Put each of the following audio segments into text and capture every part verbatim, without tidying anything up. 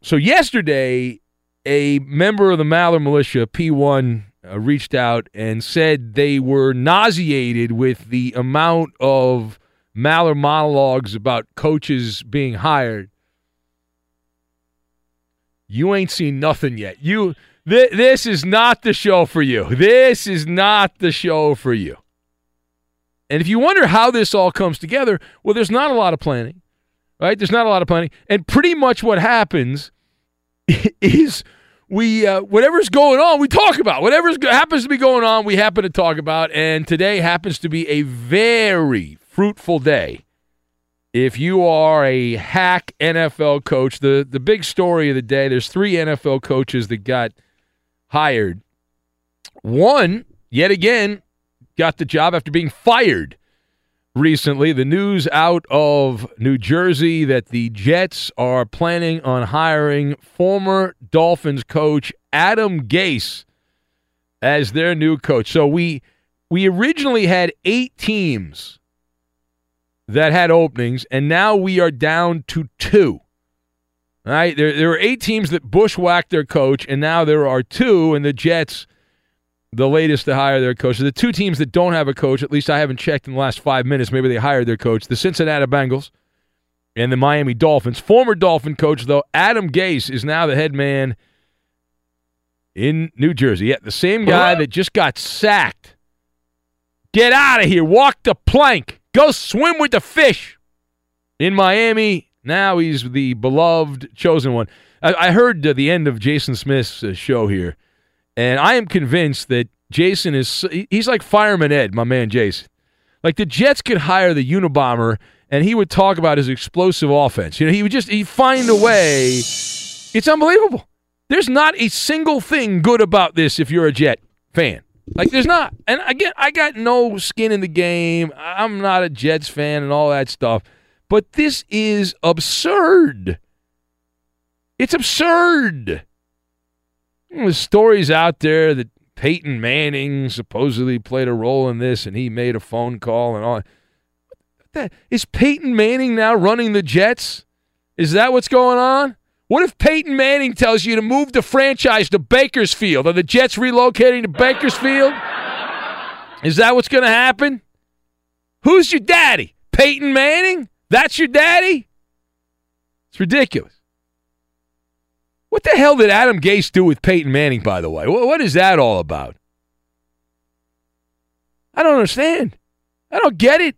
So yesterday, a member of the Maller Militia, P one, uh, reached out and said they were nauseated with the amount of Maller monologues about coaches being hired. You ain't seen nothing yet. You, th- this is not the show for you. This is not the show for you. And if you wonder how this all comes together, well, there's not a lot of planning. Right? There's not a lot of planning. And pretty much what happens is we uh, whatever's going on, we talk about. Whatever happens to be going on, we happen to talk about. And today happens to be a very fruitful day. If you are a hack N F L coach, the, the big story of the day, there's three N F L coaches that got hired. One, yet again, got the job after being fired. Recently, the news out of New Jersey that the Jets are planning on hiring former Dolphins coach Adam Gase as their new coach. So we we originally had eight teams that had openings, and now we are down to two. All right, there there were eight teams that bushwhacked their coach, and now there are two, and the Jets, the latest to hire their coach. The two teams that don't have a coach, at least I haven't checked in the last five minutes, maybe they hired their coach, the Cincinnati Bengals and the Miami Dolphins. Former Dolphin coach, though, Adam Gase is now the head man in New Jersey. Yeah, the same guy that just got sacked. Get out of here. Walk the plank. Go swim with the fish. In Miami, now he's the beloved chosen one. I, I heard uh, the end of Jason Smith's uh, show here. And I am convinced that Jason is – he's like Fireman Ed, my man Jason. Like the Jets could hire the Unabomber, and he would talk about his explosive offense. You know, he would just – he'd find a way. It's unbelievable. There's not a single thing good about this if you're a Jet fan. Like, there's not. And again, I got no skin in the game. I'm not a Jets fan and all that stuff. But this is absurd. It's absurd. There's stories out there that Peyton Manning supposedly played a role in this and he made a phone call and all. What the, is Peyton Manning now running the Jets? Is that what's going on? What if Peyton Manning tells you to move the franchise to Bakersfield? Are the Jets relocating to Bakersfield? Is that what's going to happen? Who's your daddy? Peyton Manning? That's your daddy? It's ridiculous. What the hell did Adam Gase do with Peyton Manning, by the way? What is that all about? I don't understand. I don't get it.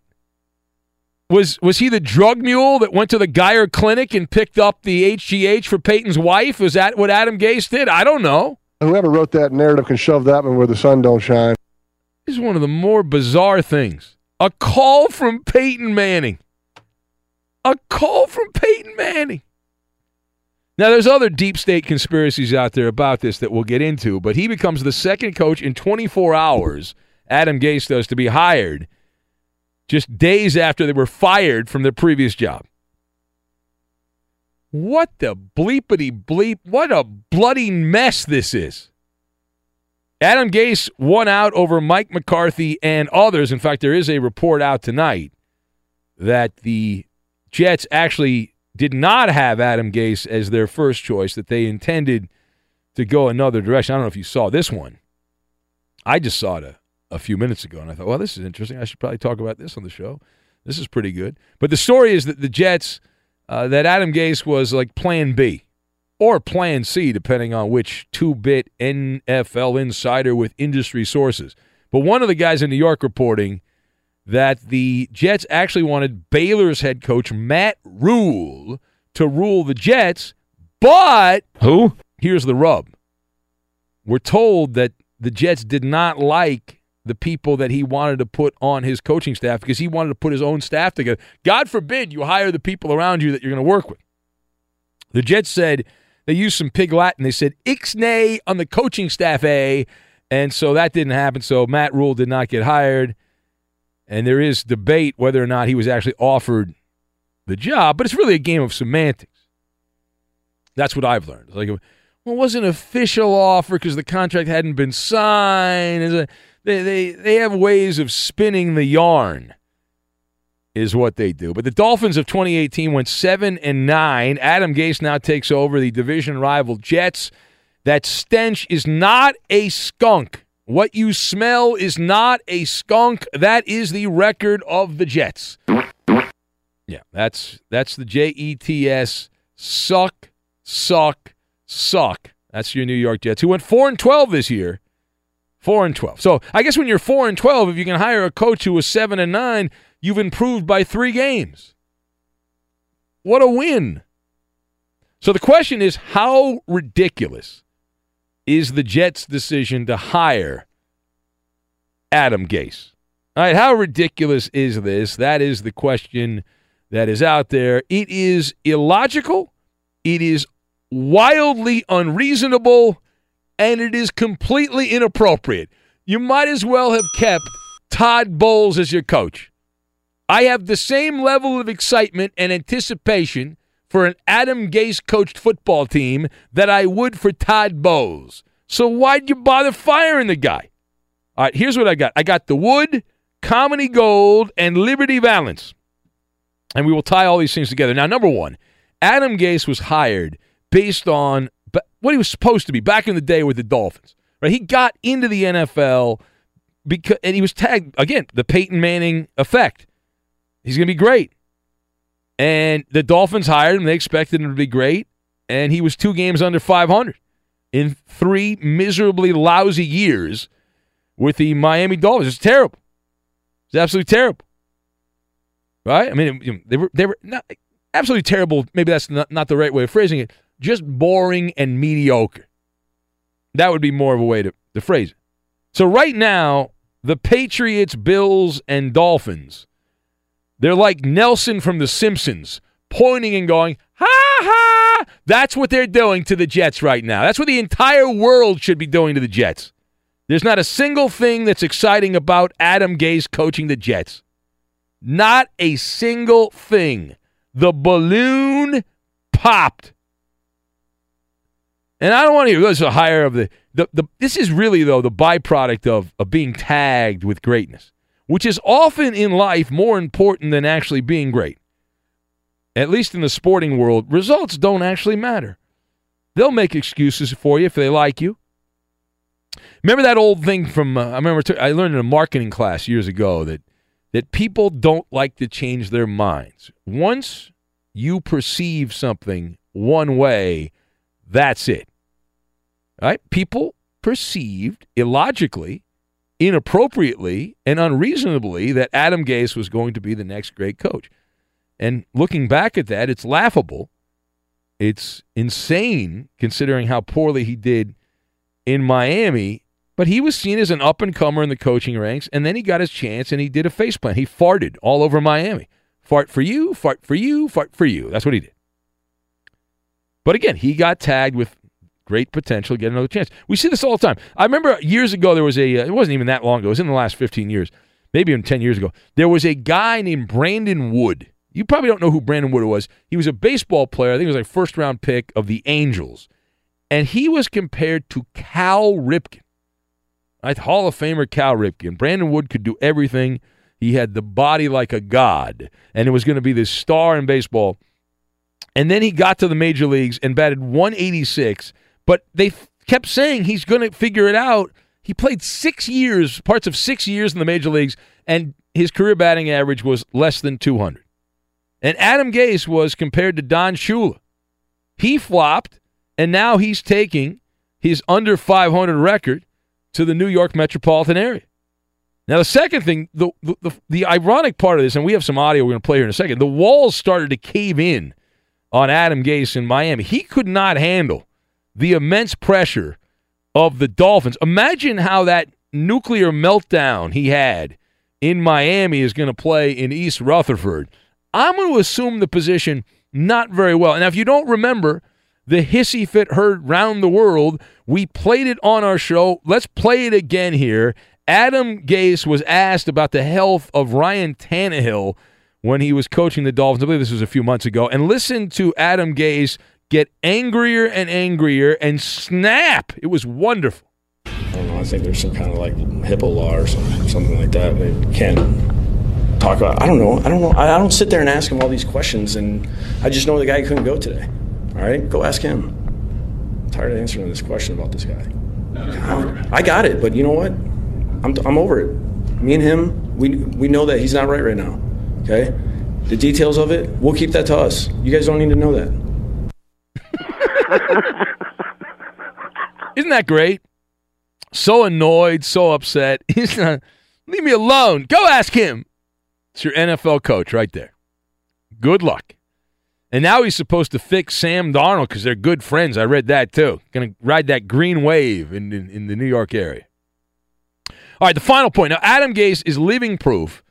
Was was he the drug mule that went to the Geyer Clinic and picked up the H G H for Peyton's wife? Was that what Adam Gase did? I don't know. Whoever wrote that narrative can shove that one where the sun don't shine. This is one of the more bizarre things. A call from Peyton Manning. A call from Peyton Manning. Now, there's other deep state conspiracies out there about this that we'll get into, but he becomes the second coach in twenty-four hours, Adam Gase does, to be hired just days after they were fired from their previous job. What the bleepity bleep. What a bloody mess this is. Adam Gase won out over Mike McCarthy and others. In fact, there is a report out tonight that the Jets actually did not have Adam Gase as their first choice, that they intended to go another direction. I don't know if you saw this one. I just saw it a, a few minutes ago, and I thought, well, this is interesting. I should probably talk about this on the show. This is pretty good. But the story is that the Jets, uh, that Adam Gase was like plan B or plan C, depending on which two-bit N F L insider with industry sources. But one of the guys in New York reporting that the Jets actually wanted Baylor's head coach Matt Rule to rule the Jets, but who? Here's the rub. We're told that the Jets did not like the people that he wanted to put on his coaching staff because he wanted to put his own staff together. God forbid you hire the people around you that you're going to work with. The Jets said, they used some pig Latin. They said, ixnay on the coaching staff, eh? And so that didn't happen. So Matt Rule did not get hired. And there is debate whether or not he was actually offered the job, but it's really a game of semantics. That's what I've learned. It's like, well, it wasn't an official offer because the contract hadn't been signed. It's like, They, they they have ways of spinning the yarn is what they do. But the Dolphins of twenty eighteen went seven and nine. Adam Gase now takes over the division rival Jets. That stench is not a skunk. What you smell is not a skunk. That is the record of the Jets. Yeah, that's that's the J E T S. Suck, suck, suck. That's your New York Jets, who went four and twelve this year. four and twelve. So I guess when you're four and twelve, if you can hire a coach who was seven and nine, you've improved by three games. What a win. So the question is, how ridiculous is the Jets' decision to hire Adam Gase? All right, how ridiculous is this? That is the question that is out there. It is illogical, it is wildly unreasonable, and it is completely inappropriate. You might as well have kept Todd Bowles as your coach. I have the same level of excitement and anticipation for an Adam Gase-coached football team that I would for Todd Bowles. So why'd you bother firing the guy? All right, here's what I got. I got the Wood, Comedy Gold, and Liberty Valance. And we will tie all these things together. Now, number one, Adam Gase was hired based on But what he was supposed to be back in the day with the Dolphins, right? He got into the N F L because, and he was tagged, again, the Peyton Manning effect. He's going to be great. And the Dolphins hired him. They expected him to be great. And he was two games under five hundred in three miserably lousy years with the Miami Dolphins. It's terrible. It's absolutely terrible, right? I mean, they were, they were not absolutely terrible. Maybe that's not, not the right way of phrasing it. Just boring and mediocre. That would be more of a way to, to phrase it. So right now, the Patriots, Bills, and Dolphins, they're like Nelson from The Simpsons, pointing and going, ha ha! That's what they're doing to the Jets right now. That's what the entire world should be doing to the Jets. There's not a single thing that's exciting about Adam Gase coaching the Jets. Not a single thing. The balloon popped. And I don't want to hear this is a higher of the, the, the this is really though the byproduct of, of being tagged with greatness, which is often in life more important than actually being great. At least in the sporting world, results don't actually matter. They'll make excuses for you if they like you. Remember that old thing from uh, I remember t- I learned in a marketing class years ago that that people don't like to change their minds. Once you perceive something one way, that's it. All right? People perceived illogically, inappropriately, and unreasonably that Adam Gase was going to be the next great coach. And looking back at that, it's laughable. It's insane considering how poorly he did in Miami. But he was seen as an up-and-comer in the coaching ranks, and then he got his chance, and he did a faceplant. He farted all over Miami. Fart for you, fart for you, fart for you. That's what he did. But again, he got tagged with great potential to get another chance. We see this all the time. I remember years ago there was a – it wasn't even that long ago. It was in the last fifteen years, maybe even ten years ago. There was a guy named Brandon Wood. You probably don't know who Brandon Wood was. He was a baseball player. I think it was like first-round pick of the Angels. And he was compared to Cal Ripken. Right, Hall of Famer Cal Ripken. Brandon Wood could do everything. He had the body like a god, and it was going to be this star in baseball. And then he got to the major leagues and batted one eighty-six, but they f- kept saying he's going to figure it out. He played six years, parts of six years in the major leagues, and his career batting average was less than two hundred. And Adam Gase was compared to Don Shula. He flopped, and now he's taking his under five hundred record to the New York metropolitan area. Now, the second thing, the, the the ironic part of this, and we have some audio we're going to play here in a second, the walls started to cave in on Adam Gase in Miami. He could not handle the immense pressure of the Dolphins. Imagine how that nuclear meltdown he had in Miami is going to play in East Rutherford. I'm going to assume the position not very well. Now, if you don't remember the hissy fit heard round the world, we played it on our show. Let's play it again here. Adam Gase was asked about the health of Ryan Tannehill when he was coaching the Dolphins. I believe this was a few months ago. And listen to Adam Gase get angrier and angrier and snap. It was wonderful. I don't know. I think there's some kind of like HIPAA law or something, something like that. They can't talk about. I don't know. I don't know. I don't sit there and ask him all these questions. And I just know the guy couldn't go today. All right, go ask him. I'm tired of answering this question about this guy. I, I got it, but you know what? I'm I'm over it. Me and him, we we know that he's not right right now, okay? The details of it, we'll keep that to us. You guys don't need to know that. Isn't that great? So annoyed, so upset. He's not, leave me alone. Go ask him. It's your N F L coach right there. Good luck. And now he's supposed to fix Sam Darnold because they're good friends. I read that, too. Going to ride that green wave in, in, in the New York area. All right, the final point. Now, Adam Gase is living proof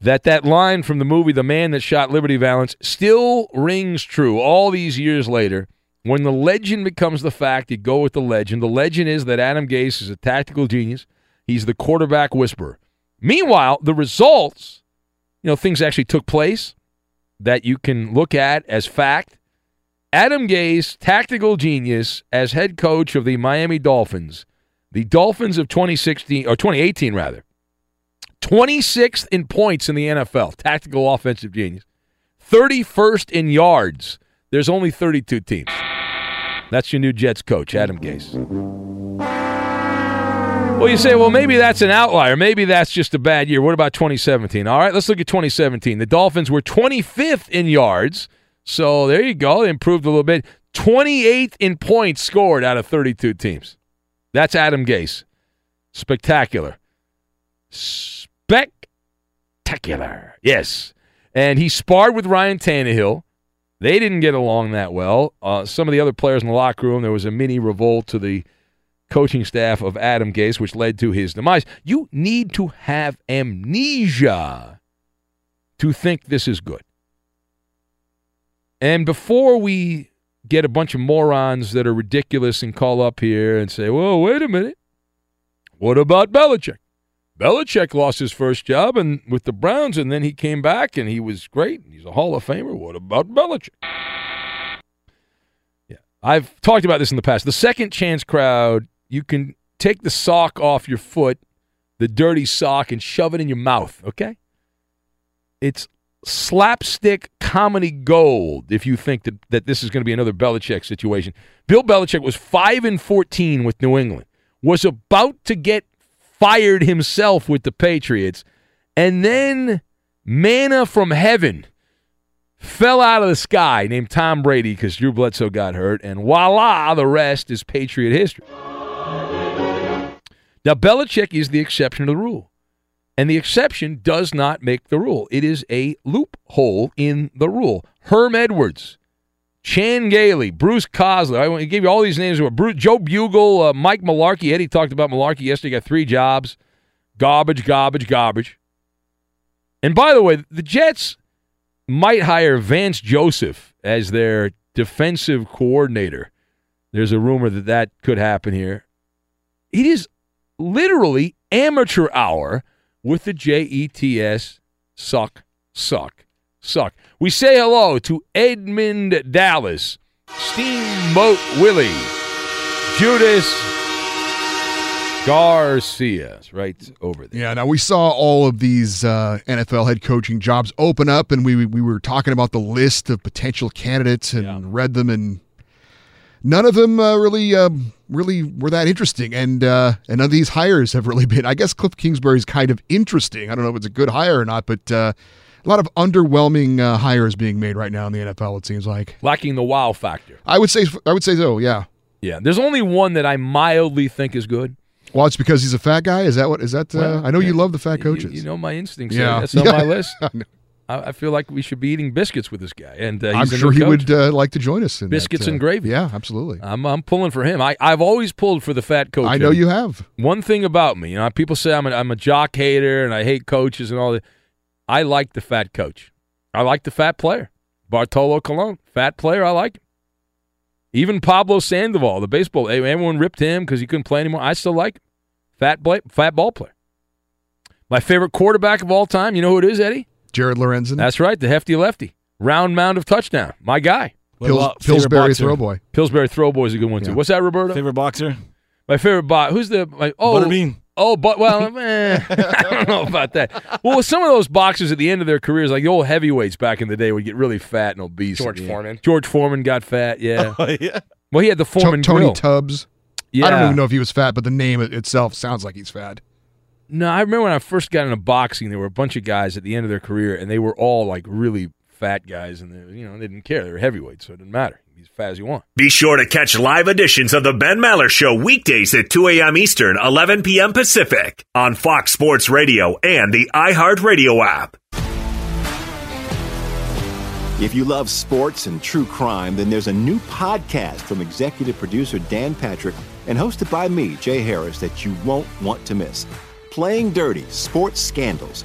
that that line from the movie The Man That Shot Liberty Valance still rings true all these years later. When the legend becomes the fact, you go with the legend. The legend is that Adam Gase is a tactical genius. He's the quarterback whisperer. Meanwhile, the results, you know, things actually took place that you can look at as fact. Adam Gase, tactical genius, as head coach of the Miami Dolphins. The Dolphins of twenty sixteen, or twenty eighteen rather, twenty-sixth in points in the N F L, tactical offensive genius. thirty-first in yards. There's only thirty-two teams. That's your new Jets coach, Adam Gase. Well, you say, well, maybe that's an outlier. Maybe that's just a bad year. What about twenty seventeen? All right, let's look at twenty seventeen. The Dolphins were twenty-fifth in yards, so there you go. They improved a little bit. twenty-eighth in points scored out of thirty-two teams. That's Adam Gase. Spectacular. Spectacular. Yes. And he sparred with Ryan Tannehill. They didn't get along that well. Uh, some of the other players in the locker room, there was a mini revolt to the coaching staff of Adam Gase, which led to his demise. You need to have amnesia to think this is good. And before we get a bunch of morons that are ridiculous and call up here and say, well, wait a minute, What about Belichick? Belichick lost his first job and with the Browns, and then he came back, and he was great. He's a Hall of Famer. What about Belichick? Yeah, I've talked about this in the past. The second chance crowd, you can take the sock off your foot, the dirty sock, and shove it in your mouth, okay? It's slapstick comedy gold if you think that, that this is going to be another Belichick situation. Bill Belichick was five and fourteen with New England, was about to get fired himself with the Patriots, and then manna from heaven fell out of the sky named Tom Brady because Drew Bledsoe got hurt, and voila, the rest is Patriot history. Now, Belichick is the exception to the rule, and the exception does not make the rule. It is a loophole in the rule. Herm Edwards, Chan Gailey, Bruce Cosler. I gave you all these names. Bruce, Joe Bugle, uh, Mike Mularkey. Eddie talked about Mularkey yesterday. Got three jobs. Garbage, garbage, garbage. And by the way, the Jets might hire Vance Joseph as their defensive coordinator. There's a rumor that that could happen here. It is literally amateur hour with the J E T S. Suck, suck, suck. We say hello to Edmund Dallas, Steamboat Willie, Judas Garcia, right over there. Yeah, now we saw all of these uh, N F L head coaching jobs open up, and we we were talking about the list of potential candidates and yeah. read them, and none of them uh, really uh, really were that interesting, and, uh, and none of these hires have really been. I guess Cliff Kingsbury's kind of interesting. I don't know if it's a good hire or not, but uh, a lot of underwhelming uh, hires being made right now in the N F L, it seems like. Lacking the wow factor. I would say I would say so, yeah. Yeah, there's only one that I mildly think is good. Well, it's because he's a fat guy? Is that what? Is that? Uh, well, I know yeah, you love the fat coaches. You, you know my instincts. Yeah. That's on yeah. my list. I feel like we should be eating biscuits with this guy. And uh, he's I'm sure he coach. would uh, like to join us. In biscuits that, uh, and gravy. Yeah, absolutely. I'm I'm pulling for him. I, I've always pulled for the fat coach. I know you have. One thing about me, you know, people say I'm a, I'm a jock hater and I hate coaches and all that. I like the fat coach. I like the fat player. Bartolo Colon, fat player, I like him. Even Pablo Sandoval, the baseball, everyone ripped him because he couldn't play anymore. I still like him. Fat, bla- fat ball player. My favorite quarterback of all time, you know who it is, Eddie? Jared Lorenzen. That's right, the hefty lefty. Round mound of touchdown. My guy. Pils- Pillsbury Throwboy. Pillsbury Throwboy is a good one, too. Yeah. What's that, Roberto? Favorite boxer? My favorite boxer. Who's the my, – oh, Butterbean. Oh, but well, eh, I don't know about that. Well, some of those boxers at the end of their careers, like the old heavyweights back in the day, would get really fat and obese. George Foreman. George Foreman got fat, yeah. Oh, yeah. Well, he had the Foreman T- Tony grill. Tubbs. Yeah. I don't even know if he was fat, but the name itself sounds like he's fat. No, I remember when I first got into boxing, there were a bunch of guys at the end of their career, and they were all like really fat guys, and they, you know, they didn't care. They were heavyweights, so it didn't matter. Be as fat as you want. Be sure to catch live editions of the Ben Maller Show weekdays at two a.m. Eastern, eleven p.m. Pacific on Fox Sports Radio and the iHeartRadio app. If you love sports and true crime, then there's a new podcast from executive producer Dan Patrick and hosted by me, Jay Harris, that you won't want to miss. Playing Dirty Sports Scandals.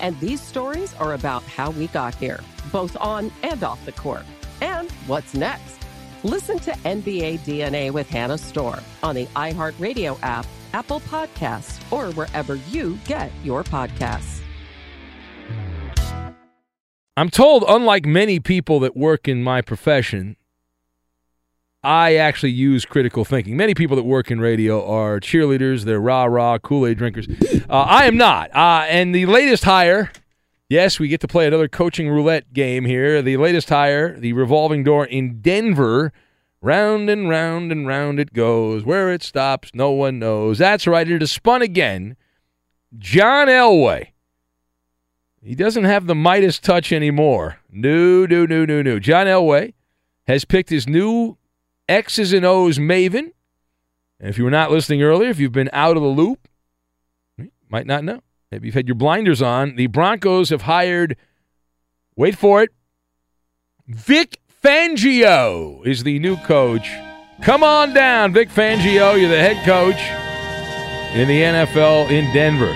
And these stories are about how we got here, both on and off the court. And what's next? Listen to N B A D N A with Hannah Storm on the iHeartRadio app, Apple Podcasts, or wherever you get your podcasts. I'm told, unlike many people that work in my profession, I actually use critical thinking. Many people that work in radio are cheerleaders. They're rah-rah, Kool-Aid drinkers. Uh, I am not. Uh, and the latest hire, yes, we get to play another coaching roulette game here. The latest hire, the revolving door in Denver, round and round and round it goes. Where it stops, no one knows. That's right, it is spun again. John Elway. He doesn't have the Midas touch anymore. No, no, no, no, no. John Elway has picked his new X's and O's maven. And if you were not listening earlier, if you've been out of the loop, you might not know. Maybe you've had your blinders on. The Broncos have hired, wait for it, Vic Fangio is the new coach. Come on down, Vic Fangio. You're the head coach in the N F L in Denver.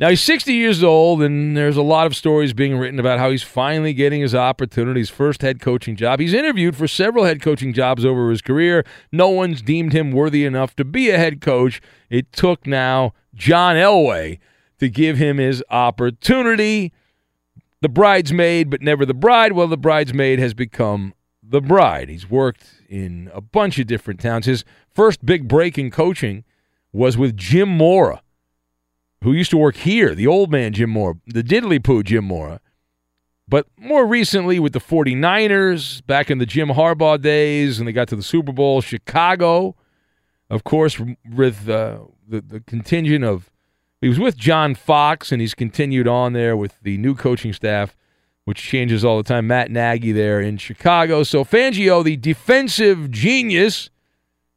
Now, he's sixty years old, and there's a lot of stories being written about how he's finally getting his opportunity, his first head coaching job. He's interviewed for several head coaching jobs over his career. No one's deemed him worthy enough to be a head coach. It took now John Elway to give him his opportunity. The bridesmaid, but never the bride. Well, the bridesmaid has become the bride. He's worked in a bunch of different towns. His first big break in coaching was with Jim Mora, who used to work here, the old man Jim Mora, the diddly-poo Jim Mora, but more recently with the forty-niners, back in the Jim Harbaugh days, and they got to the Super Bowl, Chicago, of course, with uh, the, the contingent of, he was with John Fox, and he's continued on there with the new coaching staff, which changes all the time, Matt Nagy there in Chicago. So Fangio, the defensive genius.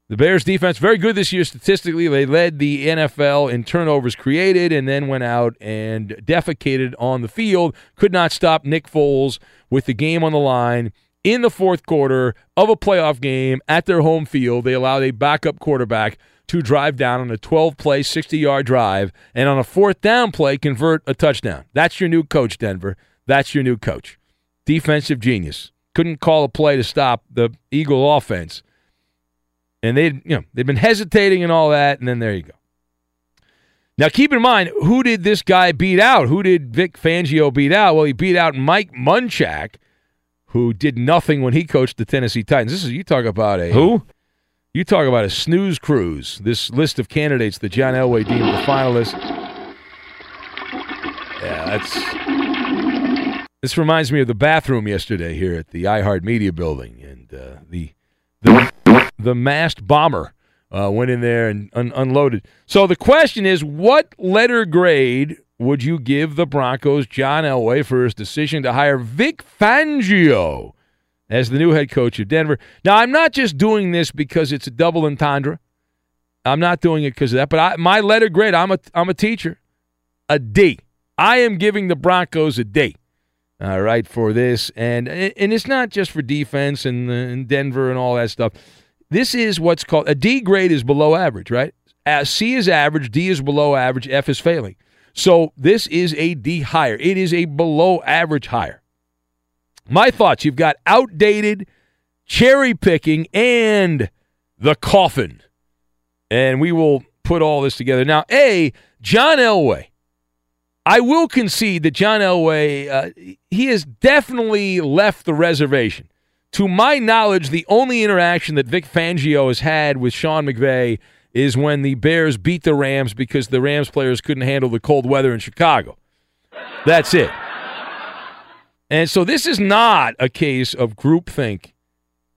The Bears defense, very good this year statistically. They led the N F L in turnovers created and then went out and defecated on the field. Could not stop Nick Foles with the game on the line in the fourth quarter of a playoff game at their home field. They allowed a backup quarterback to drive down on a twelve-play, sixty-yard drive, and on a fourth down play, convert a touchdown. That's your new coach, Denver. That's your new coach. Defensive genius. Couldn't call a play to stop the Eagle offense. And they, you know, they've been hesitating and all that, and then there you go. Now, keep in mind, who did this guy beat out? Who did Vic Fangio beat out? Well, he beat out Mike Munchak, who did nothing when he coached the Tennessee Titans. This is you talk about a who? You talk about a snooze cruise. This list of candidates that John Elway deemed the finalists. Yeah, that's. This reminds me of the bathroom yesterday here at the iHeartMedia building, and uh, the the. The masked bomber Uh, went in there and un- unloaded. So the question is, what letter grade would you give the Broncos' John Elway for his decision to hire Vic Fangio as the new head coach of Denver? Now, I'm not just doing this because it's a double entendre. I'm not doing it because of that. But I, my letter grade, I'm a, I'm a teacher, a D. I am giving the Broncos a D, all right, for this. And and it's not just for defense and, and Denver and all that stuff. This is what's called – a D grade is below average, right? C is average, D is below average, F is failing. So this is a D hire. It is a below average hire. My thoughts, you've got outdated, cherry picking, and the coffin. And we will put all this together. Now, A, John Elway. I will concede that John Elway, uh, he has definitely left the reservation. To my knowledge, the only interaction that Vic Fangio has had with Sean McVay is when the Bears beat the Rams because the Rams players couldn't handle the cold weather in Chicago. That's it. And so this is not a case of groupthink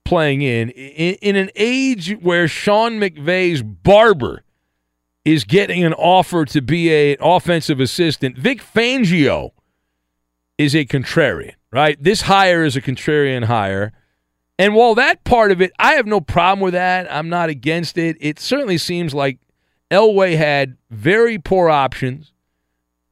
playing in. In, in an age where Sean McVay's barber is getting an offer to be an offensive assistant, Vic Fangio is a contrarian, right? This hire is a contrarian hire. And while that part of it, I have no problem with that. I'm not against it. It certainly seems like Elway had very poor options,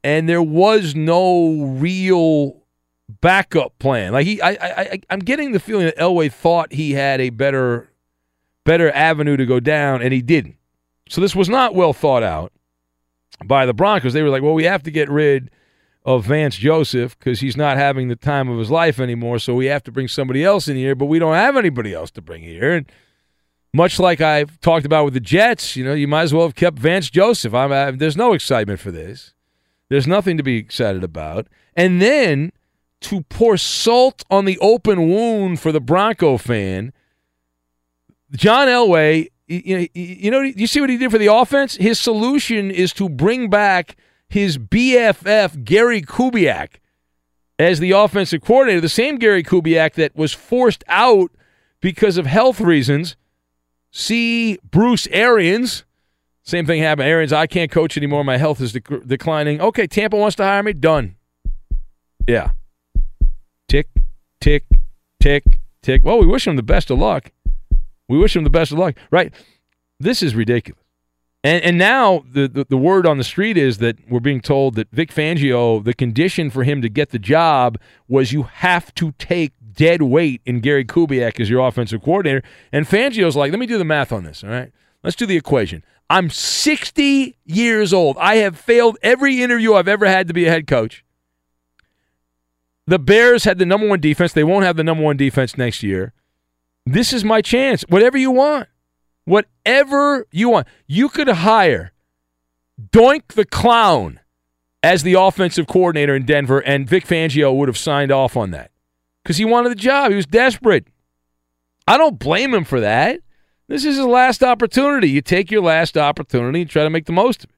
and there was no real backup plan. Like he, I, I, I'm getting the feeling that Elway thought he had a better, better avenue to go down, and he didn't. So this was not well thought out by the Broncos. They were like, well, we have to get rid of Vance Joseph because he's not having the time of his life anymore, so we have to bring somebody else in here, but we don't have anybody else to bring here. And much like I've talked about with the Jets, you know, you might as well have kept Vance Joseph. I'm, I, there's no excitement for this. There's nothing to be excited about. And then to pour salt on the open wound for the Bronco fan, John Elway, you know, you know, you see what he did for the offense? His solution is to bring back his B F F, Gary Kubiak, as the offensive coordinator, the same Gary Kubiak that was forced out because of health reasons. See Bruce Arians. Same thing happened. Arians, I can't coach anymore. My health is dec- declining. Okay, Tampa wants to hire me. Done. Yeah. Tick, tick, tick, tick. Well, we wish him the best of luck. We wish him the best of luck. Right. This is ridiculous. And, and now the, the, the word on the street is that we're being told that Vic Fangio, the condition for him to get the job was you have to take dead weight in Gary Kubiak as your offensive coordinator. And Fangio's like, let me do the math on this, all right? Let's do the equation. I'm sixty years old. I have failed every interview I've ever had to be a head coach. The Bears had the number one defense. They won't have the number one defense next year. This is my chance. Whatever you want. Whatever you want. You could hire Doink the Clown as the offensive coordinator in Denver, and Vic Fangio would have signed off on that because he wanted the job. He was desperate. I don't blame him for that. This is his last opportunity. You take your last opportunity and try to make the most of it.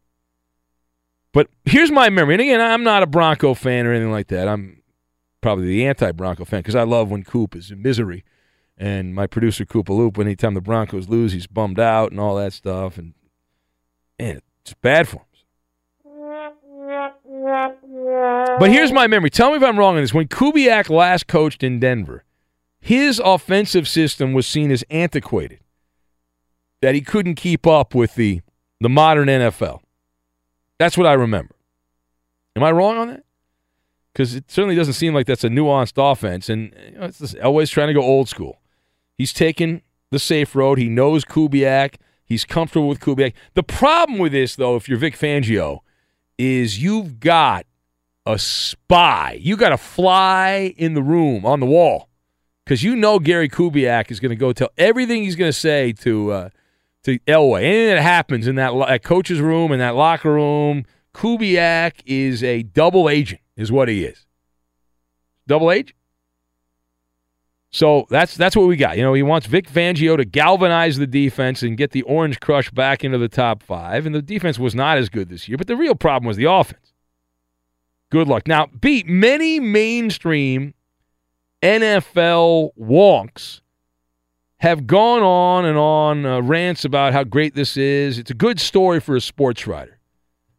But here's my memory. And again, I'm not a Bronco fan or anything like that. I'm probably the anti-Bronco fan because I love when Coop is in misery. And my producer, Koopaloop, anytime the Broncos lose, he's bummed out and all that stuff. And, man, it's bad for him. But here's my memory. Tell me if I'm wrong on this. When Kubiak last coached in Denver, his offensive system was seen as antiquated, that he couldn't keep up with the, the modern N F L. That's what I remember. Am I wrong on that? Because it certainly doesn't seem like that's a nuanced offense. And you know, it's this, Elway's trying to go old school. He's taken the safe road. He knows Kubiak. He's comfortable with Kubiak. The problem with this, though, if you're Vic Fangio, is you've got a spy. You got a fly in the room on the wall because you know Gary Kubiak is going to go tell everything he's going to say to uh, to Elway. Anything that happens in that, that coach's room, in that locker room, Kubiak is a double agent, is what he is. Double agent. So that's that's what we got. You know, he wants Vic Fangio to galvanize the defense and get the Orange Crush back into the top five, and the defense was not as good this year, but the real problem was the offense. Good luck. Now, B, many mainstream N F L wonks have gone on and on uh, rants about how great this is. It's a good story for a sports writer,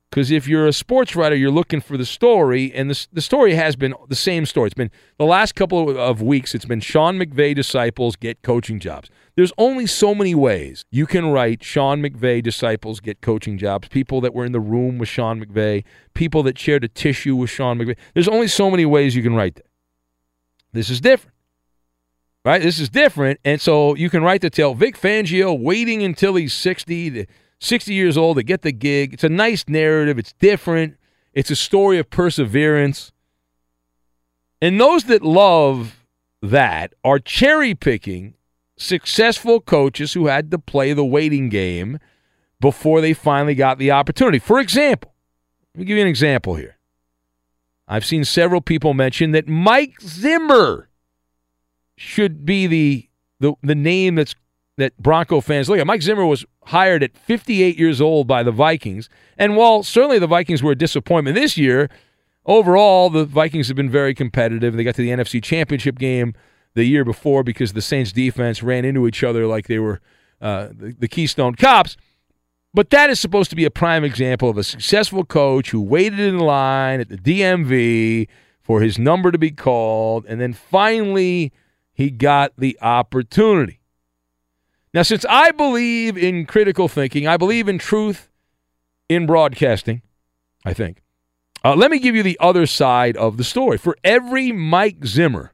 because if you're a sports writer, you're looking for the story, and the, the story has been the same story. It's been the last couple of, of weeks, it's been Sean McVay disciples get coaching jobs. There's only so many ways you can write Sean McVay disciples get coaching jobs, people that were in the room with Sean McVay, people that shared a tissue with Sean McVay. There's only so many ways you can write that. This is different, right? This is different, and so you can write the tale, Vic Fangio waiting until he's sixty, to, sixty years old to get the gig. It's a nice narrative. It's different. It's a story of perseverance. And those that love that are cherry-picking successful coaches who had to play the waiting game before they finally got the opportunity. For example, let me give you an example here. I've seen several people mention that Mike Zimmer should be the the, the name that's that Bronco fans look at. Mike Zimmer was hired at fifty-eight years old by the Vikings, and while certainly the Vikings were a disappointment this year, overall the Vikings have been very competitive. They got to the N F C Championship game the year before because the Saints defense ran into each other like they were uh, the, the Keystone Cops. But that is supposed to be a prime example of a successful coach who waited in line at the D M V for his number to be called, and then finally he got the opportunity. Now, since I believe in critical thinking, I believe in truth in broadcasting, I think, uh, let me give you the other side of the story. For every Mike Zimmer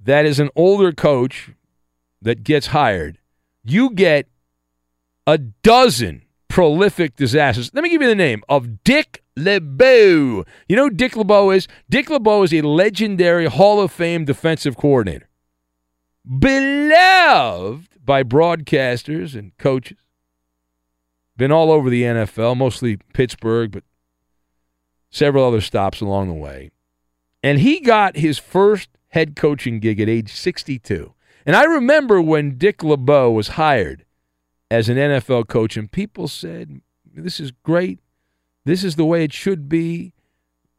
that is an older coach that gets hired, you get a dozen prolific disasters. Let me give you the name of Dick LeBeau. You know who Dick LeBeau is? Dick LeBeau is a legendary Hall of Fame defensive coordinator, beloved by broadcasters and coaches. Been all over the N F L, mostly Pittsburgh, but several other stops along the way. And he got his first head coaching gig at age sixty-two. And I remember when Dick LeBeau was hired as an N F L coach, and people said, this is great. This is the way it should be.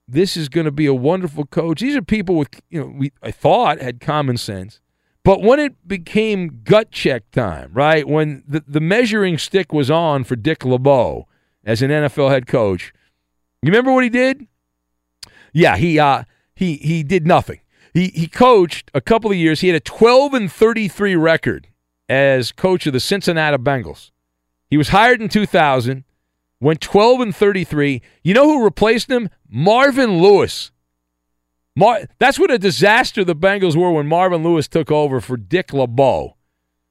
This is going to be a wonderful coach. These are people with, you know, we I thought had common sense. But when it became gut check time, right, when the, the measuring stick was on for Dick LeBeau as an N F L head coach, you remember what he did? Yeah, he uh, he he did nothing. He he coached a couple of years. He had a twelve and thirty-three record as coach of the Cincinnati Bengals. He was hired in two thousand, went twelve and thirty-three. You know who replaced him? Marvin Lewis. Mar- That's what a disaster the Bengals were when Marvin Lewis took over for Dick LeBeau.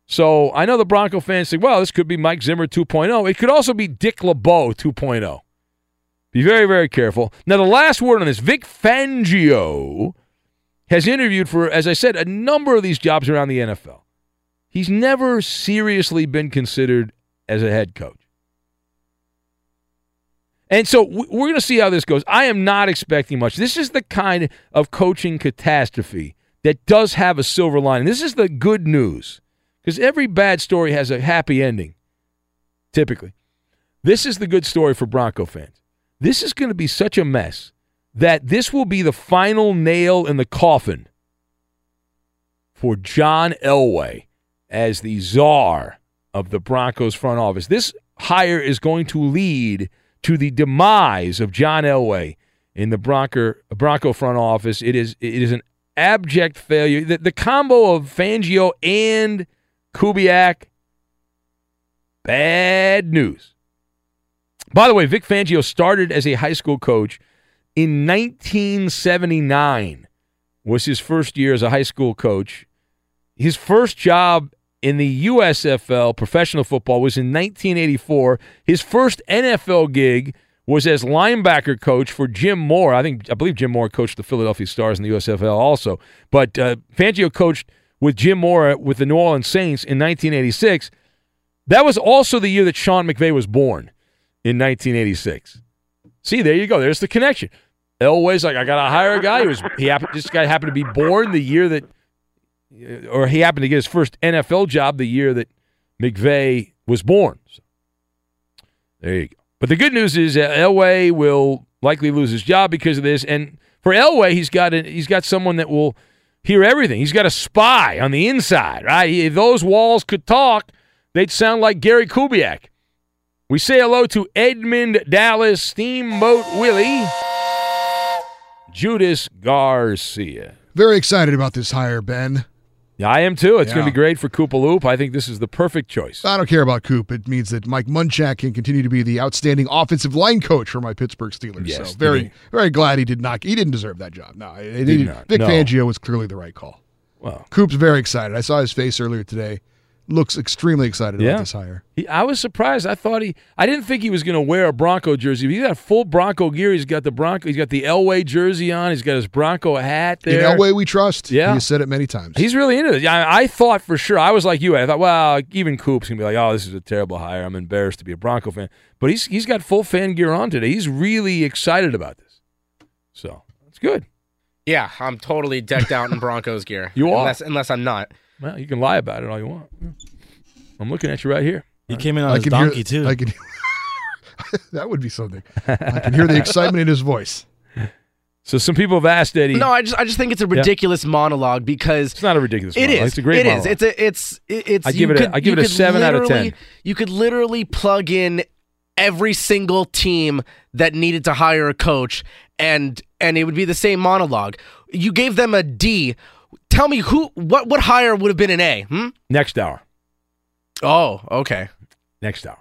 So I know the Bronco fans think, well, this could be Mike Zimmer two point oh. It could also be Dick LeBeau two point oh. Be very, very careful. Now, the last word on this, Vic Fangio has interviewed for, as I said, a number of these jobs around the N F L. He's never seriously been considered as a head coach. And so we're going to see how this goes. I am not expecting much. This is the kind of coaching catastrophe that does have a silver lining. This is the good news, because every bad story has a happy ending, typically. This is the good story for Bronco fans. This is going to be such a mess that this will be the final nail in the coffin for John Elway as the czar of the Broncos front office. This hire is going to lead to the demise of John Elway in the Bronco, Bronco front office. It is it is an abject failure. The, the combo of Fangio and Kubiak, bad news. By the way, Vic Fangio started as a high school coach in nineteen seventy-nine, was his first year as a high school coach. His first job in the U S F L, professional football, was in nineteen eighty-four. His first N F L gig was as linebacker coach for Jim Mora. I think I believe Jim Mora coached the Philadelphia Stars in the U S F L also. But uh, Fangio coached with Jim Mora with the New Orleans Saints in nineteen eighty-six. That was also the year that Sean McVay was born, in nineteen eighty-six. See, there you go. There's the connection. Elway's like, I got to hire a guy. He was he happened, this guy happened to be born the year that, or he happened to get his first N F L job the year that McVay was born. So, there you go. But the good news is that Elway will likely lose his job because of this. And for Elway, he's got a, he's got someone that will hear everything. He's got a spy on the inside, right? He, if those walls could talk, they'd sound like Gary Kubiak. We say hello to Edmund Dallas, Steamboat Willie, Judas Garcia. Very excited about this hire, Ben. Yeah, I am too. It's yeah. going to be great for Koopaloop. I think this is the perfect choice. I don't care about Koop. It means that Mike Munchak can continue to be the outstanding offensive line coach for my Pittsburgh Steelers. Yes, so very, he, very glad he did not. He didn't deserve that job. No, it, it, did it, Vic no. Fangio was clearly the right call. Wow. Koop's very excited. I saw his face earlier today. Looks extremely excited yeah. about this hire. He, I was surprised. I thought he. I didn't think he was going to wear a Bronco jersey. He's got full Bronco gear. He's got the Bronco. He's got the Elway jersey on. He's got his Bronco hat there. In Elway, we trust. Yeah, he's said it many times. He's really into it. I, I thought for sure. I was like you. I thought, well, even Coop's gonna be like, oh, this is a terrible hire. I'm embarrassed to be a Bronco fan. But he's he's got full fan gear on today. He's really excited about this. So that's good. Yeah, I'm totally decked out in Broncos gear. You are, unless, unless I'm not. Well, you can lie about it all you want. I'm looking at you right here. He came in on I his donkey, hear, too. I can, that would be something. I can hear the excitement in his voice. So some people have asked Eddie. No, I just I just think it's a ridiculous yeah. monologue because it's not a ridiculous. It monologue. Is. It's a great. It monologue. Is. It's a. It's. It's. I give it. Could, a, I give it a seven out of ten. You could literally plug in every single team that needed to hire a coach, and and it would be the same monologue. You gave them a D. Tell me who what what hire would have been an A? Hmm? Next hour. Oh, okay. Next hour.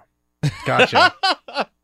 Gotcha.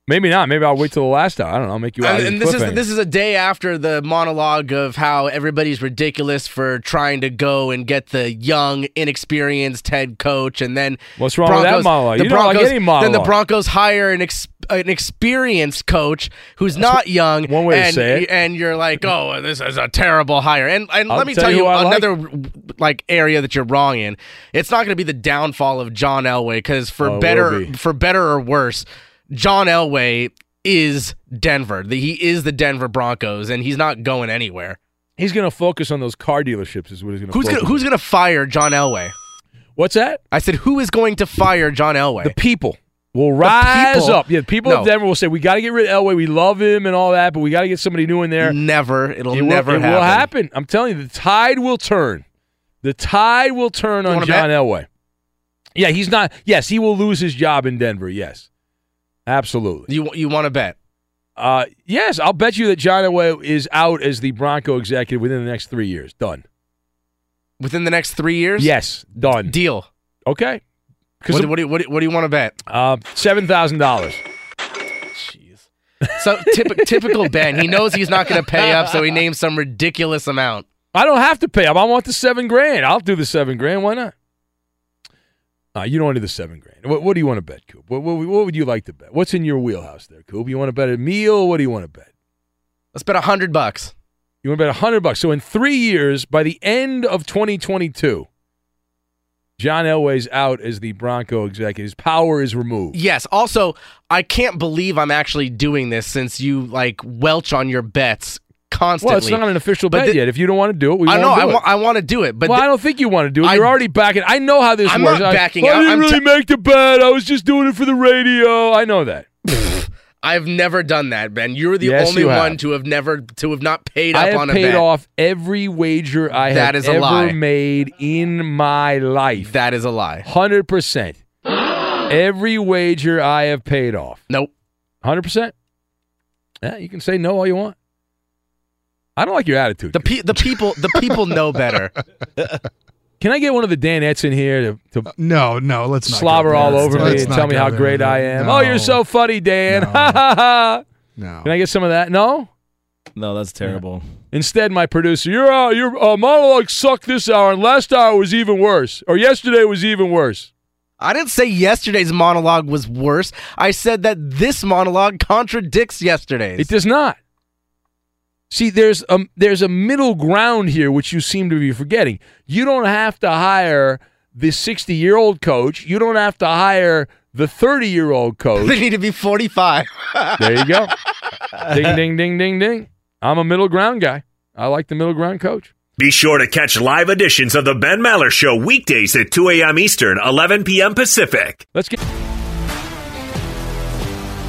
Maybe not. Maybe I'll wait till the last hour. I don't know. I'll make you out. And, and this is hanger. This is a day after the monologue of how everybody's ridiculous for trying to go and get the young, inexperienced head coach, and then what's wrong Broncos, with that monologue? The you Broncos, don't like any monologue. Then the Broncos hire an ex. an experienced coach who's That's not young one way and, to say it. And you're like, oh, this is a terrible hire. And and I'll let me tell, tell you another like. like area that you're wrong in. It's not going to be the downfall of John Elway because for oh, better be. for better or worse, John Elway is Denver. He is the Denver Broncos and he's not going anywhere. He's going to focus on those car dealerships is what he's going to focus gonna, on. Who's going to fire John Elway? What's that? I said, who is going to fire John Elway? The people. We'll rise people, up. Yeah, people no. of Denver will say, we got to get rid of Elway. We love him and all that, but we got to get somebody new in there. Never. It'll it will, never it happen. It will happen. I'm telling you, the tide will turn. The tide will turn you on John bet? Elway. Yeah, he's not. Yes, he will lose his job in Denver. Yes. Absolutely. You you want to bet? Uh, yes, I'll bet you that John Elway is out as the Bronco executive within the next three years. Done. Within the next three years? Yes, done. Deal. Okay. What, what, do you, what, do, what do you want to bet? Uh, seven thousand dollars. Jeez. So typ- typical Ben. He knows he's not going to pay up, so he names some ridiculous amount. I don't have to pay up. I want the seven grand. I'll do the seven grand. Why not? Uh, you don't want to do the seven grand. What, what do you want to bet, Coop? What, what, what would you like to bet? What's in your wheelhouse there, Coop? You want to bet a meal? What do you want to bet? Let's bet one hundred bucks. You want to bet one hundred bucks. So in three years, by the end of twenty twenty-two, John Elway's out as the Bronco executive. His power is removed. Yes. Also, I can't believe I'm actually doing this since you like welch on your bets constantly. Well, it's not an official but bet th- yet. If you don't want to do it, we I know, won't do I know. Wa- I want to do it. But well, th- I don't think you want to do it. You're I, already backing. I know how this I'm works. Not backing I, out. I didn't I'm really t- make the bet. I was just doing it for the radio. I know that. I've never done that, Ben. You're the yes, only you one to have never to have not paid up on a bet. I have paid off every wager I that have is a ever lie. made in my life. That is a lie. one hundred percent. Every wager I have paid off. Nope. one hundred percent. Yeah, you can say no all you want. I don't like your attitude. The pe- the people the people know better. Can I get one of the Danettes in here to, to no, no, let's slobber all over let's me and tell me how great there. I am? No. Oh, you're so funny, Dan. No. No. Can I get some of that? No? No, that's terrible. Yeah. Instead, my producer, your uh, your uh, monologue sucked this hour, and last hour was even worse, or yesterday was even worse. I didn't say yesterday's monologue was worse. I said that this monologue contradicts yesterday's. It does not. See, there's a, there's a middle ground here, which you seem to be forgetting. You don't have to hire the sixty-year-old coach. You don't have to hire the thirty-year-old coach. They need to be forty-five. There you go. Ding, ding, ding, ding, ding. I'm a middle ground guy. I like the middle ground coach. Be sure to catch live editions of the Ben Maller Show weekdays at two a.m. Eastern, eleven p.m. Pacific. Let's get...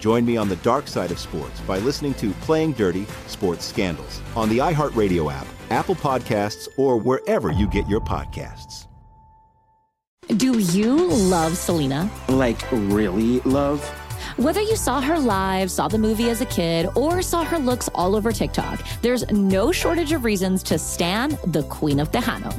Join me on the dark side of sports by listening to Playing Dirty Sports Scandals on the iHeartRadio app, Apple Podcasts, or wherever you get your podcasts. Do you love Selena? Like, really love? Whether you saw her live, saw the movie as a kid, or saw her looks all over TikTok, there's no shortage of reasons to stan the Queen of Tejano.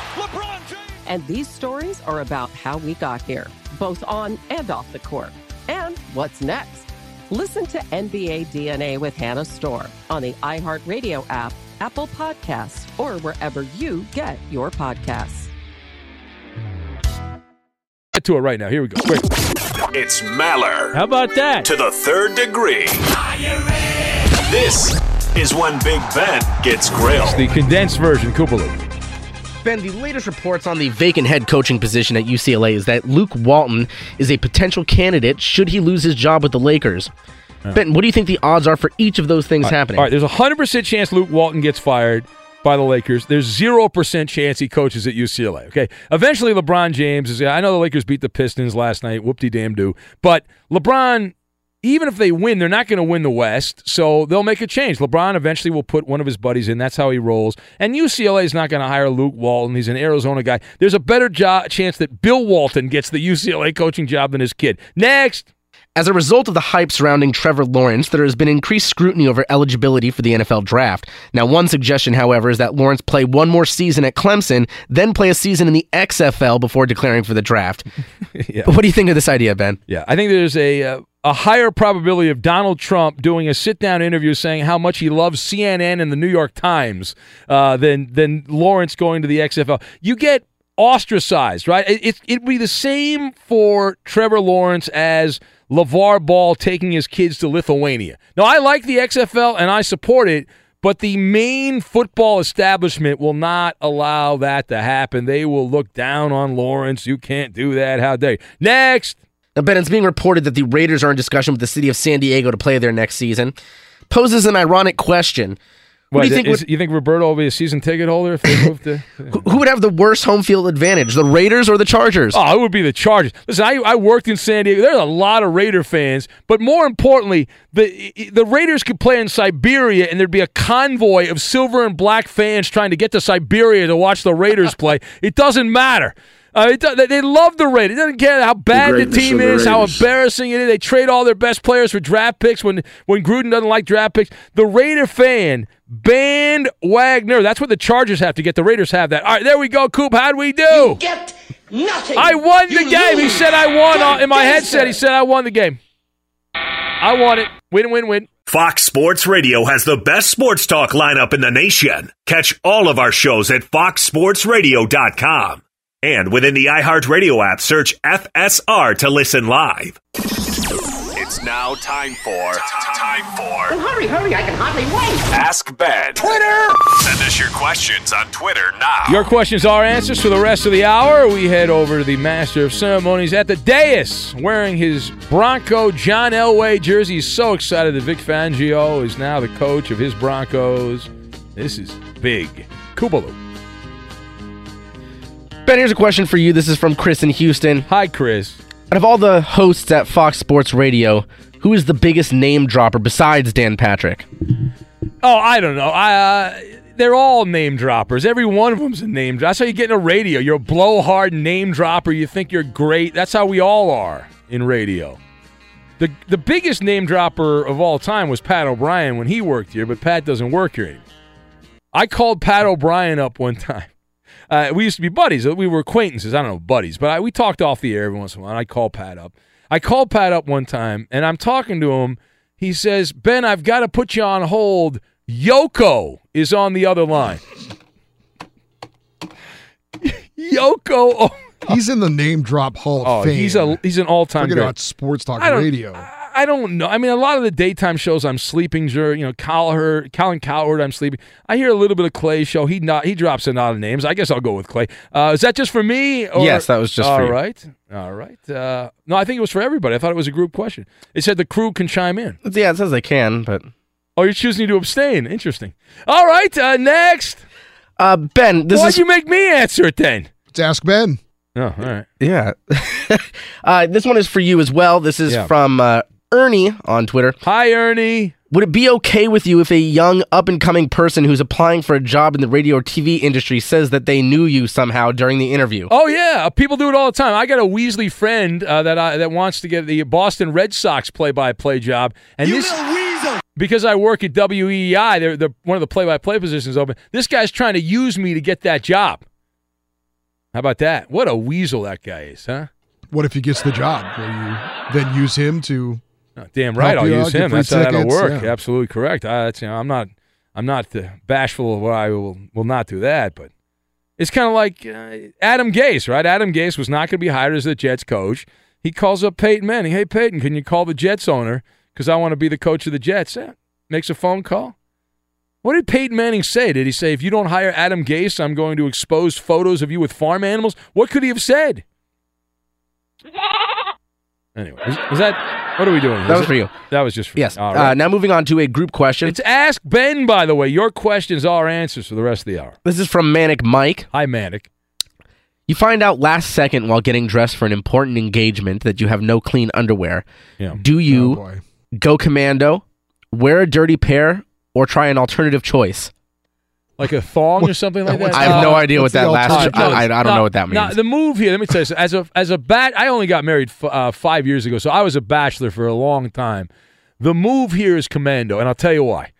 LeBron James. And these stories are about how we got here, both on and off the court. And what's next? Listen to N B A D N A with Hannah Storm on the iHeartRadio app, Apple Podcasts, or wherever you get your podcasts. Get to it right now. Here we go. Quick. It's Maller. How about that? To the third degree. Are you ready? This is when Big Ben gets grilled. It's the condensed version, Kubaloo. Ben, the latest reports on the vacant head coaching position at U C L A is that Luke Walton is a potential candidate should he lose his job with the Lakers. Yeah. Ben, what do you think the odds are for each of those things all right, happening? All right, there's a one hundred percent chance Luke Walton gets fired by the Lakers. There's zero percent chance he coaches at U C L A, okay? Eventually, LeBron James is – I know the Lakers beat the Pistons last night, whoop-de-damn-do, but LeBron – even if they win, they're not going to win the West, so they'll make a change. LeBron eventually will put one of his buddies in. That's how he rolls. And U C L A is not going to hire Luke Walton. He's an Arizona guy. There's a better jo- chance that Bill Walton gets the U C L A coaching job than his kid. Next! As a result of the hype surrounding Trevor Lawrence, there has been increased scrutiny over eligibility for the N F L draft. Now, one suggestion, however, is that Lawrence play one more season at Clemson, then play a season in the X F L before declaring for the draft. Yeah. But what do you think of this idea, Ben? Yeah, I think there's a... Uh, A higher probability of Donald Trump doing a sit-down interview saying how much he loves C N N and the New York Times uh, than than Lawrence going to the X F L. You get ostracized, right? It, it, it'd be the same for Trevor Lawrence as LeVar Ball taking his kids to Lithuania. Now, I like the X F L and I support it, but the main football establishment will not allow that to happen. They will look down on Lawrence. You can't do that. How dare you? Next. Now, Ben, it's being reported that the Raiders are in discussion with the city of San Diego to play there next season. Poses an ironic question. What, do you, think is, would, you think Roberto will be a season ticket holder if they move to? Who, who would have the worst home field advantage, the Raiders or the Chargers? Oh, it would be the Chargers. Listen, I, I worked in San Diego. There's a lot of Raider fans, but more importantly, the the Raiders could play in Siberia, and there'd be a convoy of silver and black fans trying to get to Siberia to watch the Raiders play. It doesn't matter. Uh, it do, they love the Raiders. It doesn't care how bad the team is, how embarrassing it is. They trade all their best players for draft picks when, when Gruden doesn't like draft picks. The Raider fan banned Wagner. That's what the Chargers have to get. The Raiders have that. All right, there we go, Coop. How'd we do? You get nothing. I won the you game. Lose. He said I won. Uh, in my headset, he said I won the game. I won it. Win, win, win. Fox Sports Radio has the best sports talk lineup in the nation. Catch all of our shows at fox sports radio dot com. And within the iHeartRadio app, search F S R to listen live. It's now time for... Time for... Well, hurry, hurry, I can hardly wait. Ask Ben. Twitter! Send us your questions on Twitter now. Your questions are answers for the rest of the hour. We head over to the Master of Ceremonies at the dais, wearing his Bronco John Elway jersey. He's so excited that Vic Fangio is now the coach of his Broncos. This is big. Kubaloo. Ben, here's a question for you. This is from Chris in Houston. Hi, Chris. Out of all the hosts at Fox Sports Radio, who is the biggest name dropper besides Dan Patrick? Oh, I don't know. I, uh, they're all name droppers. Every one of them's a name dropper. That's how you get in a radio. You're a blowhard name dropper. You think you're great. That's how we all are in radio. The the biggest name dropper of all time was Pat O'Brien when he worked here, but Pat doesn't work here anymore. I called Pat O'Brien up one time. Uh, we used to be buddies. We were acquaintances. I don't know, buddies. But I, we talked off the air every once in a while. And I called Pat up. I called Pat up one time, and I'm talking to him. He says, Ben, I've got to put you on hold. Yoko is on the other line. Yoko. Oh. He's in the name drop hall of oh, fame. He's, a, he's an all-time Forget great. About sports talk I radio. I, I don't know. I mean, a lot of the daytime shows I'm sleeping during, you know, Cowherd, Colin Cowherd, I'm sleeping. I hear a little bit of Clay's show. He not he drops a lot of names. I guess I'll go with Clay. Uh, is that just for me? Or? Yes, that was just all for you. Right. All right. Uh, no, I think it was for everybody. I thought it was a group question. It said the crew can chime in. Yeah, it says they can, but... Oh, you're choosing to abstain. Interesting. All right, uh, next. Uh, Ben, this Why'd is... Why'd you make me answer it then? Let's ask Ben. Oh, all right. Yeah. uh, this one is for you as well. This is yeah. from uh, Ernie on Twitter. Hi, Ernie. Would it be okay with you if a young, up-and-coming person who's applying for a job in the radio or T V industry says that they knew you somehow during the interview? Oh, yeah. People do it all the time. I got a Weasley friend uh, that I, that wants to get the Boston Red Sox play-by-play job. And you this, little weasel! Because I work at W E I, they're, they're one of the play-by-play positions open. This guy's trying to use me to get that job. How about that? What a weasel that guy is, huh? What if he gets the job? Will you then use him to? Oh, damn right, I'll use him. That's tickets. How that'll work. Yeah. Absolutely correct. I, that's, you know, I'm not, I'm not uh, bashful of what I will will not do that. But it's kind of like uh, Adam Gase, right? Adam Gase was not going to be hired as the Jets coach. He calls up Peyton Manning. Hey, Peyton, can you call the Jets owner because I want to be the coach of the Jets? Yeah. Makes a phone call. What did Peyton Manning say? Did he say, if you don't hire Adam Gase, I'm going to expose photos of you with farm animals? What could he have said? Anyway, is, is that, what are we doing? That was, was for you. That was just for yes. you. Yes. Right. Uh, now moving on to a group question. It's Ask Ben, by the way. Your questions are answers for the rest of the hour. This is from Manic Mike. Hi, Manic. You find out last second while getting dressed for an important engagement that you have no clean underwear. Yeah. Do you oh, go commando, wear a dirty pair, or try an alternative choice? Like a thong or something like that? I have no idea what that last... I, I don't now, know what that means. Now, the move here, let me tell you, as a, as a bat, I only got married f- uh, five years ago, so I was a bachelor for a long time. The move here is commando, and I'll tell you why.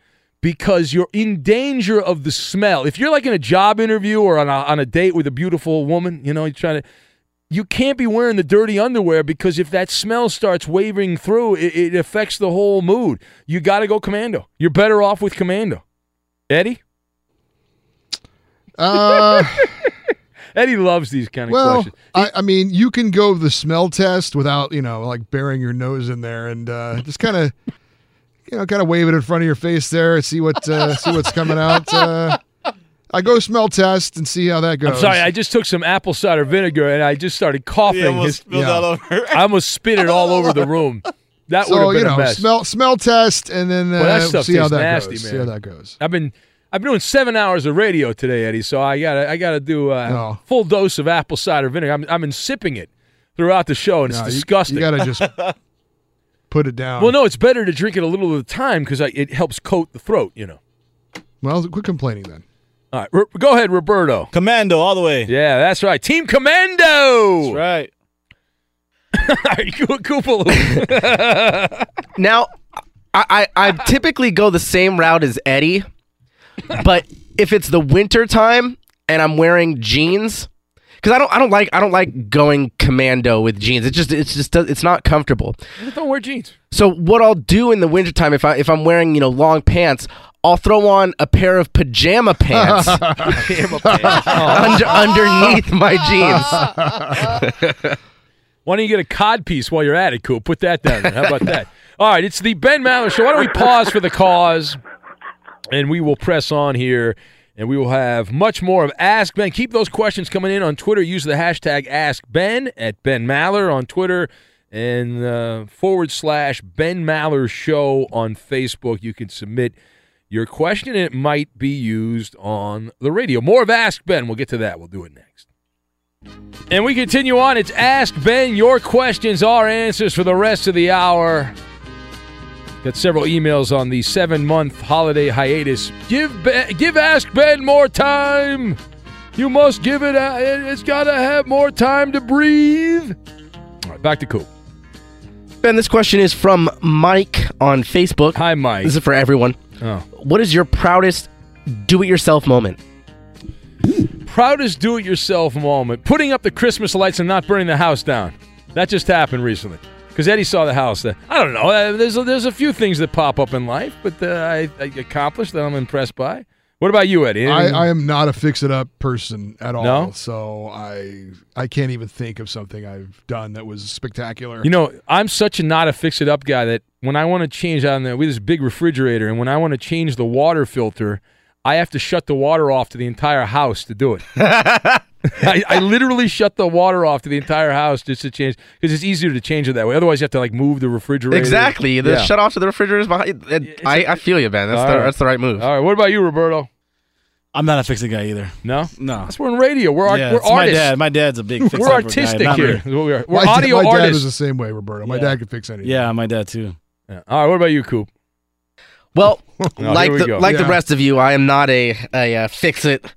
Because you're in danger of the smell. If you're like in a job interview or on a, on a date with a beautiful woman, you know, you're trying to... You can't be wearing the dirty underwear because if that smell starts wavering through, it, it affects the whole mood. You got to go commando. You're better off with commando. Eddie? Uh, Eddie loves these kind of well, questions. He, I, I mean, you can go the smell test without, you know, like burying your nose in there and uh, just kind of, you know, kind of wave it in front of your face there, see what uh, see what's coming out. Uh, I go smell test and see how that goes. I'm sorry, I just took some apple cider vinegar and I just started coughing. Almost his, yeah. all over. I almost spit it all over the room. That so, would have been you know, a mess. Smell, smell test, and then uh, well, that stuff see how that nasty, goes. Man. See how that goes. I've been, I've been doing seven hours of radio today, Eddie. So I got, I got to do a no. full dose of apple cider vinegar. I'm, I'm sipping it throughout the show, and no, it's disgusting. You, you got to just put it down. Well, no, it's better to drink it a little at a time because it helps coat the throat. You know. Well, quit complaining then. All right, R- go ahead, Roberto. Commando all the way. Yeah, that's right. Team Commando. That's right. Now, I, I, I typically go the same route as Eddie, but if it's the winter time and I'm wearing jeans, because I don't I don't like I don't like going commando with jeans. It's just it's just it's not comfortable. Don't wear jeans. So what I'll do in the wintertime if I if I'm wearing you know long pants. I'll throw on a pair of pajama pants, pajama pants. under, underneath my jeans. Why don't you get a cod piece while you're at it, Coop? Put that down there. How about that? All right, it's the Ben Maller Show. Why don't we pause for the cause, and we will press on here, and we will have much more of Ask Ben. Keep those questions coming in on Twitter. Use the hashtag Ask Ben at Ben Maller on Twitter. And uh, forward slash Ben Maller Show on Facebook. You can submit your question, and it might be used on the radio. More of Ask Ben. We'll get to that. We'll do it next. And we continue on. It's Ask Ben. Your questions, our answers for the rest of the hour. Got several emails on the seven-month holiday hiatus. Give Ben, give Ask Ben more time. You must give it. A, it's got to have more time to breathe. All right, back to Coop. Ben, this question is from Mike on Facebook. Hi, Mike. This is for everyone. Oh. What is your proudest do-it-yourself moment? Proudest do-it-yourself moment. Putting up the Christmas lights and not burning the house down. That just happened recently. Because Eddie saw the house. That, I don't know. There's a, there's a few things that pop up in life, but uh, I, I accomplished that I'm impressed by. What about you, Eddie? I, I am not a fix-it-up person at all, no? so I I can't even think of something I've done that was spectacular. You know, I'm such a not a fix-it-up guy that when I want to change out in there, we have this big refrigerator, and when I want to change the water filter, I have to shut the water off to the entire house to do it. I, I literally shut the water off to the entire house just to change, because it's easier to change it that way. Otherwise, you have to like move the refrigerator. Exactly. The yeah. shut off to the refrigerator is behind. It, I, I feel you, man. That's the, right. that's the right move. All right. What about you, Roberto? I'm not a fix-it guy either. No? No. That's we're in radio. We're, art- yeah, we're artists. My, dad. my dad's a big fix-it guy. We're artistic guy, here. Really. We're my audio artists. My dad artists. was the same way, Roberto. My yeah. dad could fix anything. Yeah, my dad too. Yeah. All right. What about you, Coop? Well, no, like, we the, like yeah. the rest of you, I am not a, a, a fix-it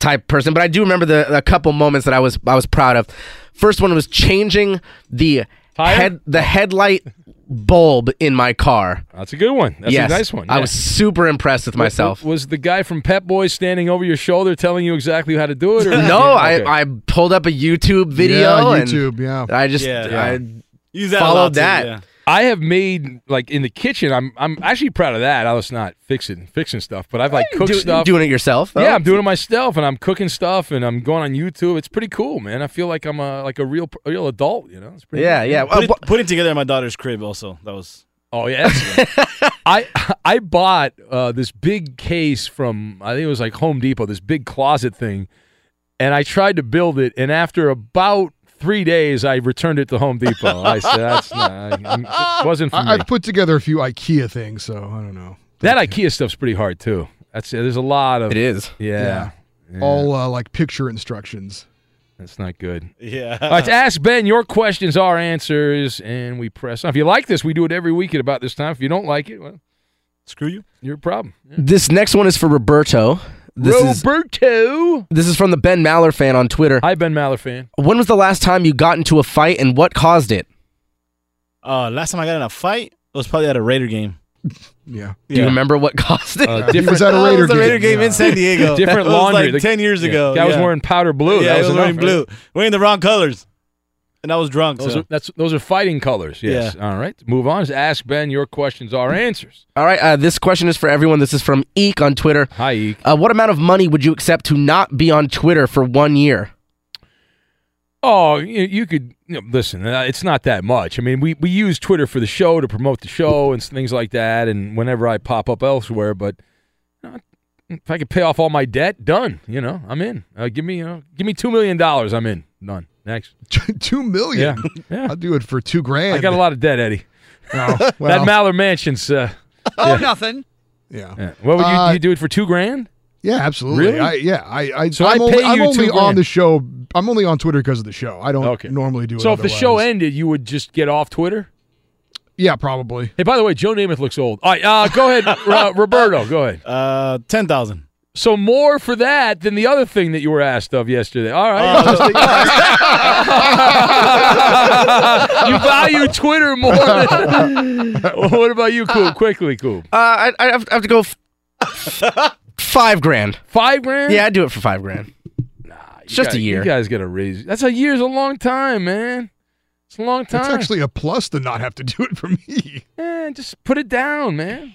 type person, but I do remember the a couple moments that I was I was proud of. First one was changing the head, the headlight bulb in my car. That's a good one. That's yes. a nice one. Yeah. I was super impressed with myself. Was, was the guy from Pep Boys standing over your shoulder telling you exactly how to do it? Or no, okay. I, I pulled up a YouTube video. Yeah, YouTube, and yeah. I just yeah, yeah. I Use that followed that. Too, yeah. I have made, like, in the kitchen, I'm I'm actually proud of that. I was not fixing fixing stuff, but I've, like, cooked Do, stuff. Doing it yourself, though? Yeah, I'm doing it myself, and I'm cooking stuff, and I'm going on YouTube. It's pretty cool, man. I feel like I'm a, like a real a real adult, you know? It's pretty yeah, cool. yeah. Put it, put it together in my daughter's crib also. That was... Oh, yeah. I I bought uh, this big case from, I think it was, like, Home Depot, this big closet thing, and I tried to build it, and after about... Three days, I returned it to Home Depot. I said, that's not, it wasn't for me. I've put together a few IKEA things, so I don't know. That Thank IKEA you. stuff's pretty hard, too. That's There's a lot of... It is. Yeah. yeah. yeah. All, uh, like, picture instructions. That's not good. Yeah. All right, to Ask Ben, your questions, our answers, and we press on. If you like this, we do it every week at about this time. If you don't like it, well, screw you. Your problem. Yeah. This next one is for Roberto. This Roberto! Is, this is from the Ben Maller fan on Twitter. Hi, Ben Maller fan. When was the last time you got into a fight, and what caused it? Uh, last time I got in a fight, it was probably at a Raider game. Yeah. Do yeah. you remember what caused it? Uh, it was at a Raider, was a Raider game. game yeah. in San Diego. Different laundry. Like ten years yeah. ago. That yeah. was wearing powder blue. Yeah, that was, was wearing blue. Right? Wearing the wrong colors. And I was drunk. Those, so. are, that's, those are fighting colors, yes. Yeah. All right. Move on. Just ask Ben. Your questions are answers. All right. Uh, this question is for everyone. This is from Eek on Twitter. Hi, Eek. Uh, what amount of money would you accept to not be on Twitter for one year? Oh, you, you could you know, listen. It's not that much. I mean, we, we use Twitter for the show to promote the show and things like that. And whenever I pop up elsewhere, but you know, if I could pay off all my debt, done. You know, I'm in. Uh, give me, you know, give me two million dollars. I'm in. Done. Next. two million. Yeah. yeah. I'll do it for two grand. I got a lot of debt, Eddie. No, well. That Maller Mansion's. Uh, oh, yeah. nothing. Yeah. yeah. What would you, uh, you do it for two grand? Yeah, absolutely. Really? I, yeah, I. I so I'm I pay only, you I'm only on the show. I'm only on Twitter because of the show. I don't okay. normally do it. So if otherwise. the show ended, you would just get off Twitter. Yeah, probably. Hey, by the way, Joe Namath looks old. All right, uh, go ahead, uh, Roberto. Go ahead. Uh, ten thousand. So more for that than the other thing that you were asked of yesterday. All right. Uh, you value Twitter more. Than... What about you, Coop? Quickly, Coop. Uh, I, I have to go. F- Five grand. Five grand? Yeah, I'd do it for five grand. Nah, it's just guys, a year. You guys got to raise. That's a year's a long time, man. It's a long time. It's actually a plus to not have to do it for me. Man, just put it down, man.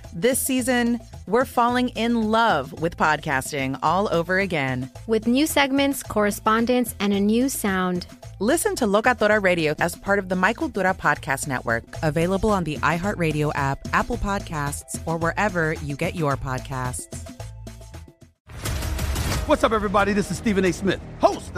This season, we're falling in love with podcasting all over again. With new segments, correspondence, and a new sound. Listen to Locatora Radio as part of the My Cultura Podcast Network. Available on the iHeartRadio app, Apple Podcasts, or wherever you get your podcasts. What's up, everybody? This is Stephen A. Smith, host